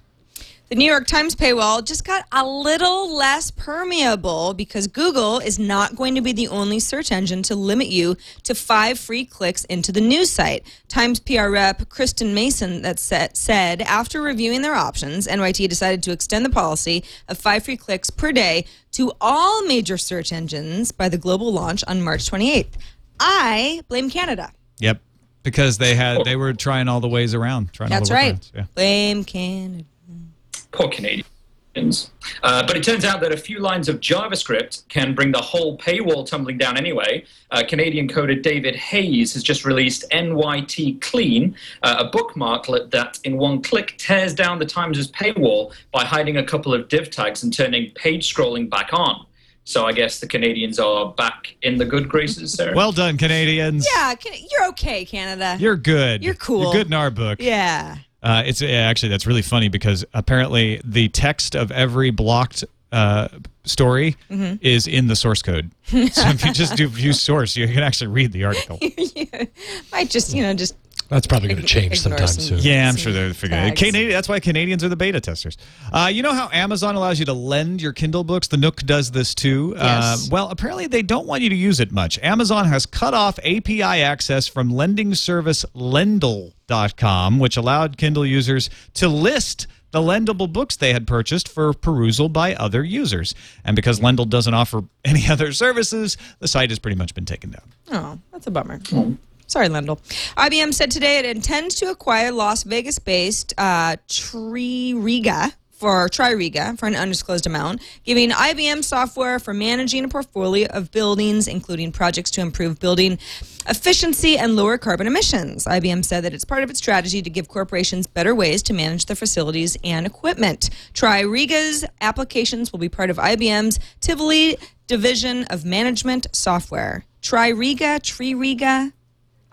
The New York Times paywall just got a little less permeable because Google is not going to be the only search engine to limit you to five free clicks into the news site. Times P R rep Kristen Mason that said, after reviewing their options, N Y T decided to extend the policy of five free clicks per day to all major search engines by the global launch on March twenty-eighth. I blame Canada. Yep, because they had they were trying all the ways around. Trying That's all the right. Yeah. Blame Canada. Poor Canadians. Uh, but it turns out that a few lines of JavaScript can bring the whole paywall tumbling down anyway. Uh, Canadian coder David Hayes has just released N Y T Clean, uh, a bookmarklet that in one click tears down the Times' paywall by hiding a couple of div tags and turning page scrolling back on. So I guess the Canadians are back in the good graces, Sarah. Well done, Canadians. Yeah, you're okay, Canada. You're good. You're cool. You're good in our book. Yeah. Uh, it's actually, that's really funny because apparently the text of every blocked uh, story mm-hmm. is in the source code. So if you just do view source, you can actually read the article. You might just, you know, just That's probably going to change sometime soon. Yeah, I'm sure they're figuring it. Canadian, that's why Canadians are the beta testers. Uh, you know how Amazon allows you to lend your Kindle books? The Nook does this too. Yes. Uh, well, apparently they don't want you to use it much. Amazon has cut off A P I access from lending service Lendle dot com, which allowed Kindle users to list the lendable books they had purchased for perusal by other users. And because Lendle doesn't offer any other services, the site has pretty much been taken down. Oh, that's a bummer. Mm. Sorry, Lendle. I B M said today it intends to acquire Las Vegas-based uh, Tririga for Tririga for an undisclosed amount, giving I B M software for managing a portfolio of buildings, including projects to improve building efficiency and lower carbon emissions. I B M said that it's part of its strategy to give corporations better ways to manage their facilities and equipment. Tririga's applications will be part of I B M's Tivoli division of management software. Tririga, Tririga,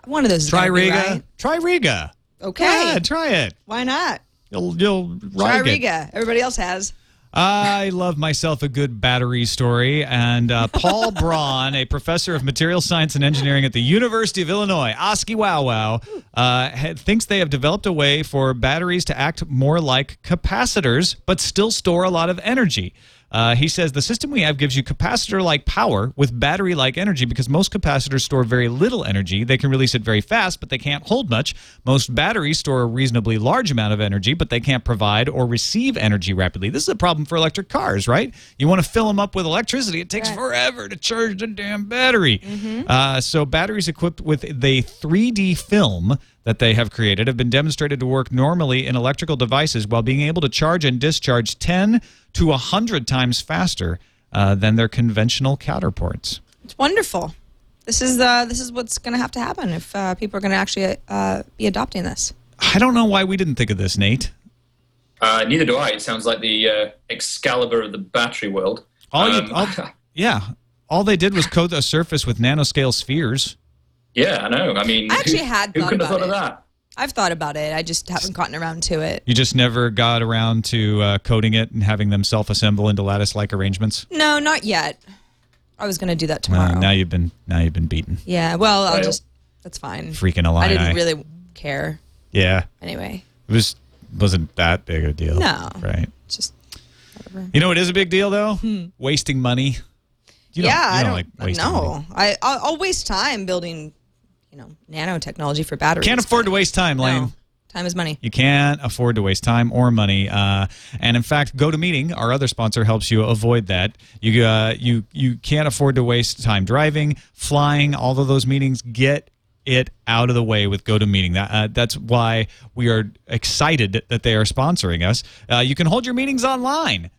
one of those. Tririga, right. Tririga. Okay, yeah, try it. Why not? You'll you'll ride Tririga. It. Everybody else has. I love myself a good battery story. And uh, Paul Braun, a professor of material science and engineering at the University of Illinois, Oski Wow Wow, uh, had, thinks they have developed a way for batteries to act more like capacitors, but still store a lot of energy. Uh, he says the system we have gives you capacitor-like power with battery-like energy because most capacitors store very little energy. They can release it very fast, but they can't hold much. Most batteries store a reasonably large amount of energy, but they can't provide or receive energy rapidly. This is a problem for electric cars, right? You want to fill them up with electricity. It takes right. forever to charge the damn battery. Mm-hmm. uh, so batteries equipped with the three D film that they have created have been demonstrated to work normally in electrical devices while being able to charge and discharge ten to one hundred times faster uh, than their conventional counterparts. It's wonderful. This is uh, this is what's going to have to happen if uh, people are going to actually uh, be adopting this. I don't know why we didn't think of this, Nate. Uh, neither do I. It sounds like the uh, Excalibur of the battery world. All um, you, all, yeah. All they did was coat a surface with nanoscale spheres. Yeah, I know. I mean, I actually who, had thought who could about have thought it. of that? I've thought about it. I just haven't gotten around to it. You just never got around to uh, coding it and having them self-assemble into lattice-like arrangements? No, not yet. I was going to do that tomorrow. Uh, now you've been now you've been beaten. Yeah, well, I'll right. just... That's fine. Freaking Illini. I didn't really care. Yeah. Anyway. It was, wasn't that big a deal. No. Right. Just whatever. You know what is a big deal, though? Hmm. Wasting money. You yeah, don't, you I don't, don't like wasting no. money. I, I'll, I'll waste time building... You know, nanotechnology for batteries. Can't afford to waste time, Lane. No. Time is money. You can't afford to waste time or money. Uh, and in fact, GoToMeeting, our other sponsor, helps you avoid that. You uh, you you can't afford to waste time driving, flying, all of those meetings. Get it out of the way with GoToMeeting. That, uh, that's why we are excited that they are sponsoring us. Uh, you can hold your meetings online.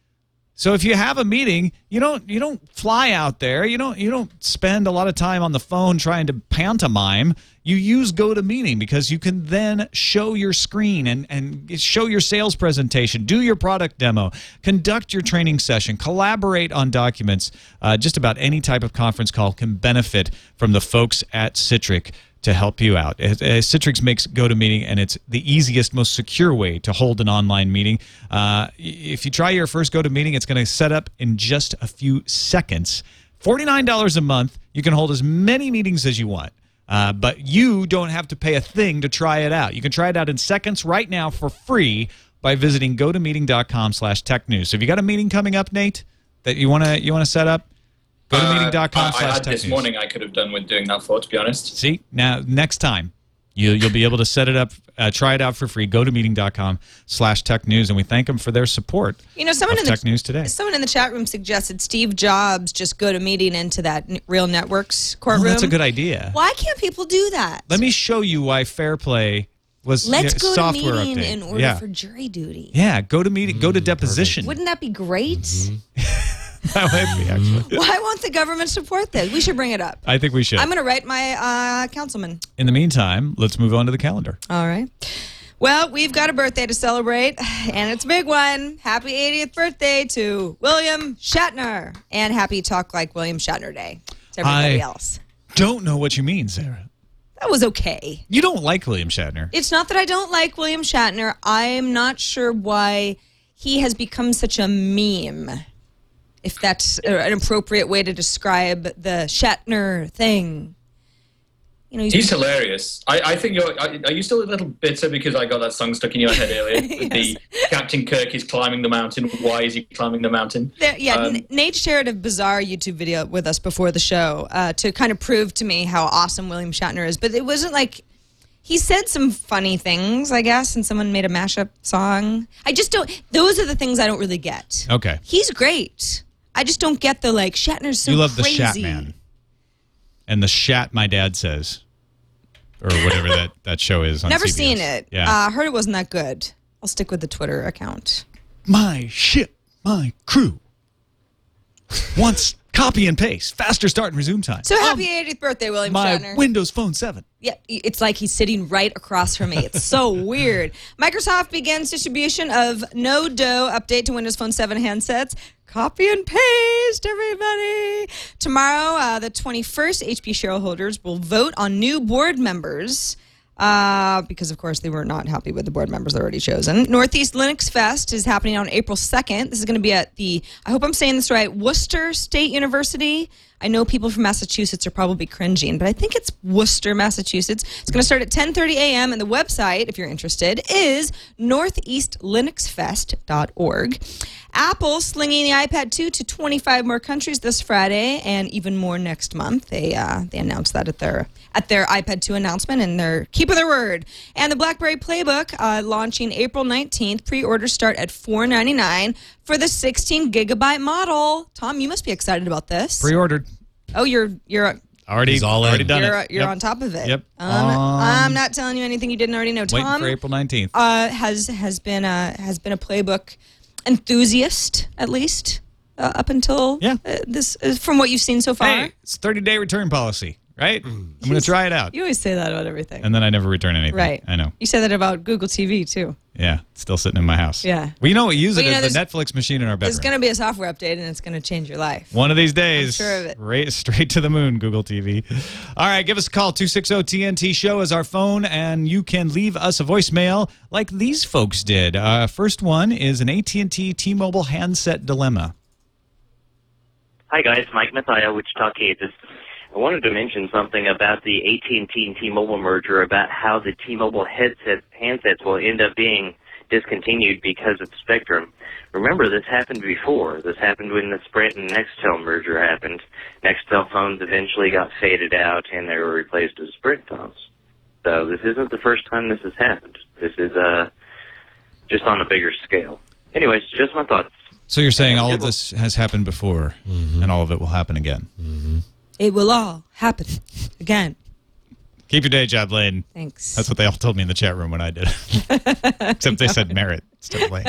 So if you have a meeting, you don't you don't fly out there. You don't you don't spend a lot of time on the phone trying to pantomime. You use GoToMeeting because you can then show your screen and, and show your sales presentation, do your product demo, conduct your training session, collaborate on documents. Uh, just about any type of conference call can benefit from the folks at Citrix to help you out. Uh, Citrix makes GoToMeeting, and it's the easiest, most secure way to hold an online meeting. Uh, if you try your first GoToMeeting, it's going to set up in just a few seconds. forty-nine dollars a month, you can hold as many meetings as you want, uh, but you don't have to pay a thing to try it out. You can try it out in seconds right now for free by visiting gotomeeting dot com slash tech news. So if you got a meeting coming up, Nate, that you want to you want to set up, GoToMeeting dot com. Uh, I, I had this morning I could have done with doing that for, to be honest. See, now next time you, you'll be able to set it up, uh, try it out for free. GoToMeeting dot com slash tech news, and we thank them for their support. You know, someone in the tech news today. Someone in the chat room suggested Steve Jobs just GoToMeeting into that Real Networks courtroom. Oh, that's a good idea. Why can't people do that? Let me show you why Fair Play. Was, Let's you know, go to meeting update. in order yeah. for jury duty. Yeah, go to meeting, mm, go to deposition. Perfect. Wouldn't that be great? Mm-hmm. That would be, actually. Why won't the government support this? We should bring it up. I think we should. I'm going to write my uh, councilman. In the meantime, let's move on to the calendar. All right. Well, we've got a birthday to celebrate, and it's a big one. Happy eightieth birthday to William Shatner, and happy Talk Like William Shatner Day to everybody I else. Don't know what you mean, Sarah. That was okay. You don't like William Shatner. It's not that I don't like William Shatner. I'm not sure why he has become such a meme. If that's an appropriate way to describe the Shatner thing. You know, he's, he's hilarious. I, I think you're. Are you still a little bitter because I got that song stuck in your head earlier? Yes. The Captain Kirk is climbing the mountain. Why is he climbing the mountain? There, yeah, um, Nate shared a bizarre YouTube video with us before the show uh, to kind of prove to me how awesome William Shatner is. But it wasn't like he said some funny things, I guess, and someone made a mashup song. I just don't. Those are the things I don't really get. Okay, he's great. I just don't get the like Shatner's so crazy. You love crazy. The Shat Man. And the Shat, my dad says, or whatever that, that show is on Never C B S. Seen it. Yeah. Uh, heard it wasn't that good. I'll stick with the Twitter account. My ship, my crew. Once copy and paste. Faster start and resume time. So happy um, eightieth birthday, William my Shatner. My Windows Phone seven. Yeah, it's like he's sitting right across from me. It's so weird. Microsoft begins distribution of no dough update to Windows Phone seven handsets. Copy and paste, everybody. Tomorrow, uh, the twenty-first, H P shareholders will vote on new board members uh, because, of course, they were not happy with the board members they're already chosen. Northeast Linux Fest is happening on April second. This is going to be at the, I hope I'm saying this right, Worcester State University. I know people from Massachusetts are probably cringing, but I think it's Worcester, Massachusetts. It's going to start at ten thirty a.m. and the website, if you're interested, is northeast linux fest dot org. Apple slinging the iPad two to twenty-five more countries this Friday and even more next month. They uh, they announced that at their at their iPad two announcement, and they're keeping their word. And the BlackBerry Playbook uh, launching April nineteenth. Pre-orders start at four ninety-nine for the sixteen gigabyte model. Tom, you must be excited about this. Pre-ordered. Oh, you're you're already he's all already done you're, it. You're yep. on top of it. Yep. Um, um, I'm not telling you anything you didn't already know. Tom, waiting for April nineteenth. Uh, has has been a has been a Playbook enthusiast, at least uh, up until yeah. uh, this, uh, from what you've seen so far. Hey, it's thirty day return policy, right? Mm. I'm going to try it out. You always say that about everything, and then I never return anything. Right? I know. You said that about Google T V too. Yeah, it's still sitting in my house. Yeah. Well, you know, we use but it you know, as the Netflix machine in our bedroom. There's going to be a software update, and it's going to change your life. One of these days. I'm sure of it. Right, straight to the moon, Google T V. All right, give us a call. two six zero T N T show is our phone, and you can leave us a voicemail like these folks did. Uh, first one is an A T and T T-Mobile handset dilemma. Hi, guys. Mike Mathia, Wichita, Kansas. I wanted to mention something about the A T and T and T-Mobile merger, about how the T-Mobile headsets, handsets will end up being discontinued because of the spectrum. Remember, this happened before. This happened when the Sprint and Nextel merger happened. Nextel phones eventually got faded out, and they were replaced as Sprint phones. So this isn't the first time this has happened. This is uh, just on a bigger scale. Anyways, just my thoughts. So you're saying all of this has happened before, mm-hmm. and all of it will happen again. Mm-hmm. It will all happen again. Keep your day job, Lane. Thanks. That's what they all told me in the chat room when I did it. Except they said merit instead of Lane.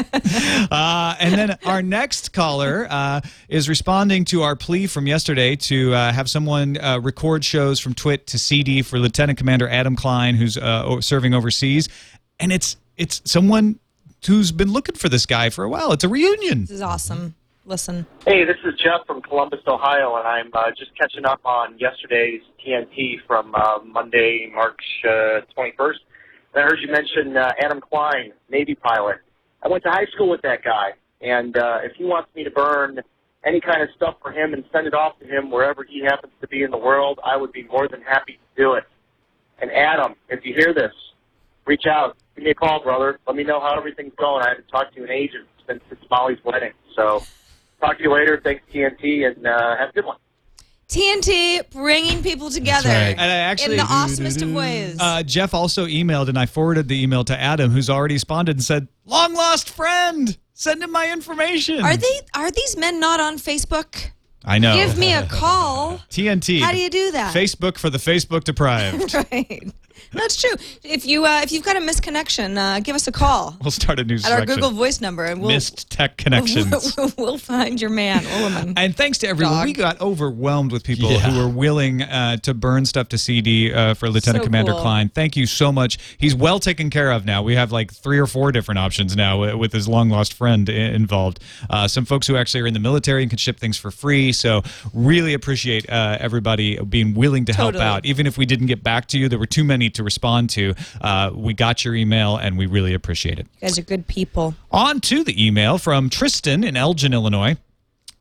Uh, and then our next caller uh, is responding to our plea from yesterday to uh, have someone uh, record shows from TWIT to C D for Lieutenant Commander Adam Klein, who's uh, serving overseas. And it's it's someone who's been looking for this guy for a while. It's a reunion. This is awesome. Listen. Hey, this is Jeff from Columbus, Ohio, and I'm uh, just catching up on yesterday's T N T from uh, Monday, March twenty-first. And I heard you mention uh, Adam Klein, Navy pilot. I went to high school with that guy, and uh, if he wants me to burn any kind of stuff for him and send it off to him wherever he happens to be in the world, I would be more than happy to do it. And Adam, if you hear this, reach out. Give me a call, brother. Let me know how everything's going. I haven't talked to you in ages since Molly's wedding, so... Talk to you later. Thanks, T N T, and uh, have a good one. T N T bringing people together right. and I actually, in the awesomest of ways. Uh, Jeff also emailed, and I forwarded the email to Adam, who's already responded and said, "Long lost friend, send him my information." Are they? Are these men not on Facebook? I know. Give me a call. T N T. How do you do that? Facebook for the Facebook deprived. Right. That's true. If you uh, if you've got a missed connection, uh, give us a call. We'll start a new section at our Google Voice number, and we'll missed tech connections. We'll, we'll find your man or woman. And thanks to everyone, Dog. we got overwhelmed with people yeah. who were willing uh, to burn stuff to C D uh, for Lieutenant so Commander cool. Klein. Thank you so much. He's well taken care of now. We have like three or four different options now with his long lost friend involved. Uh, some folks who actually are in the military and can ship things for free. So really appreciate uh, everybody being willing to totally. help out, even if we didn't get back to you. There were too many to respond to. Uh, we got your email, and we really appreciate it. You guys are good people. On to the email from Tristan in Elgin, Illinois.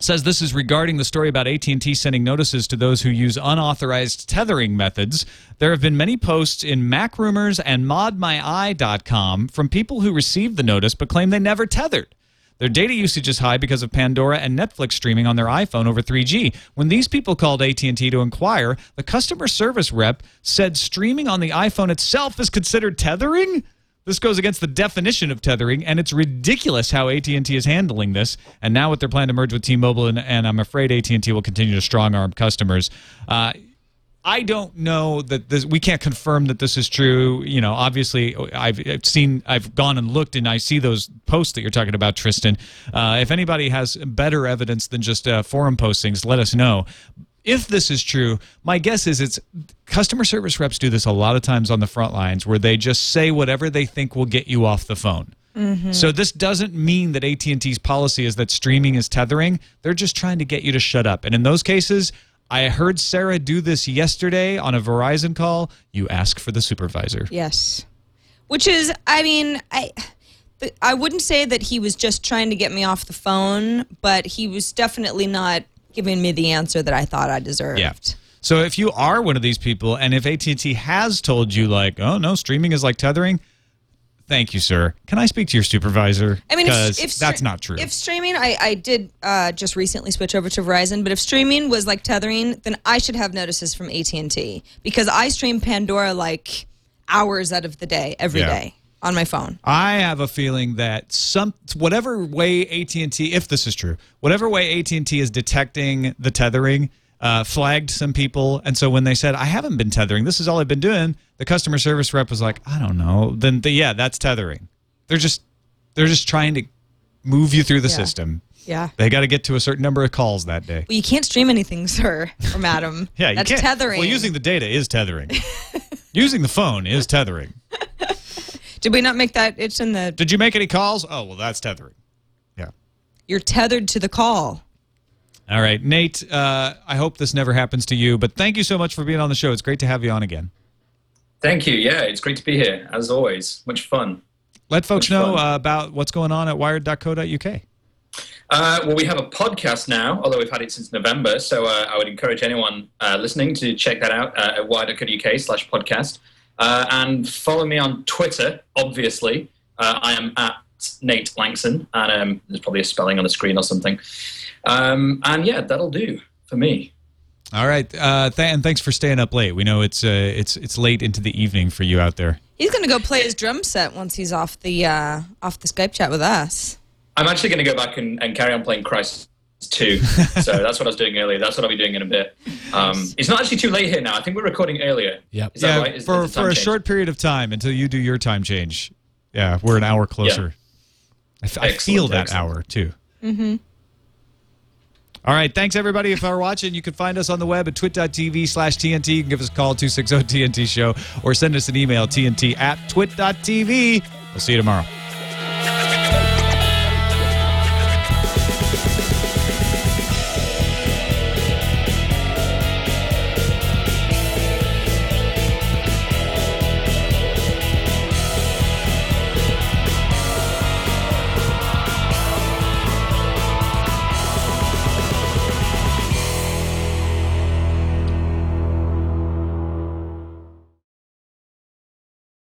says this is regarding the story about A T and T sending notices to those who use unauthorized tethering methods. There have been many posts in MacRumors and mod my eye dot com from people who received the notice but claim they never tethered. Their data usage is high because of Pandora and Netflix streaming on their iPhone over three G. When these people called A T and T to inquire, the customer service rep said streaming on the iPhone itself is considered tethering? This goes against the definition of tethering, and it's ridiculous how A T and T is handling this. And now with their plan to merge with T-Mobile, and, and I'm afraid A T and T will continue to strong-arm customers. Uh, I don't know that this, we can't confirm that this is true. You know, obviously, I've seen, I've gone and looked, and I see those posts that you're talking about, Tristan. Uh, if anybody has better evidence than just uh, forum postings, let us know. If this is true, my guess is it's customer service reps do this a lot of times on the front lines, where they just say whatever they think will get you off the phone. Mm-hmm. So this doesn't mean that A T and T's policy is that streaming is tethering. They're just trying to get you to shut up. And in those cases, I heard Sarah do this yesterday on a Verizon call. You ask for the supervisor. Yes. Which is, I mean, I... I wouldn't say that he was just trying to get me off the phone, but he was definitely not giving me the answer that I thought I deserved. Yeah. So if you are one of these people, and if A T and T has told you, like, oh, no, streaming is like tethering, thank you, sir. Can I speak to your supervisor? I mean, if, if that's not true. If streaming, I, I did uh, just recently switch over to Verizon, but if streaming was like tethering, then I should have notices from A T and T, because I stream Pandora like hours out of the day, every yeah. day. On my phone. I have a feeling that some whatever way A T and T, if this is true, whatever way A T and T is detecting the tethering, uh, flagged some people. And so when they said, I haven't been tethering, this is all I've been doing, the customer service rep was like, I don't know. Then, the, yeah, that's tethering. They're just, they're just trying to move you through the yeah. system. Yeah. They got to get to a certain number of calls that day. Well, you can't stream anything, sir or madam. yeah, you That's can't. tethering. Well, using the data is tethering. Using the phone is tethering. Did we not make that? It's in the... Did you make any calls? Oh, well, that's tethering. Yeah. You're tethered to the call. All right. Nate, uh, I hope this never happens to you, but thank you so much for being on the show. It's great to have you on again. Thank you. Yeah, it's great to be here, as always. Much fun. Let folks Much know uh, about what's going on at wired dot co dot U K. Uh, well, we have a podcast now, although we've had it since November, so uh, I would encourage anyone uh, listening to check that out uh, at wired dot co dot U K slash podcast. Uh, and follow me on Twitter, obviously. Uh, I am at Nate Langston, and um, there's probably a spelling on the screen or something. Um, and, yeah, that'll do for me. All right. Uh, th- and thanks for staying up late. We know it's uh, it's it's late into the evening for you out there. He's going to go play his drum set once he's off the uh, off the Skype chat with us. I'm actually going to go back and, and carry on playing Crisis two. So that's what I was doing earlier. That's what I'll be doing in a bit. Um, it's not actually too late here now. I think we're recording earlier. Yep. Is that yeah, right? Is, for, is for a change? Short period of time until you do your time change. Yeah, we're an hour closer. Yeah. I, I feel that excellent. hour, too. Mm-hmm. All right. Thanks, everybody, if you're watching. You can find us on the web at twit dot t v slash T N T. You can give us a call, two six zero T N T show, or send us an email, T N T at twit dot t v. We'll see you tomorrow.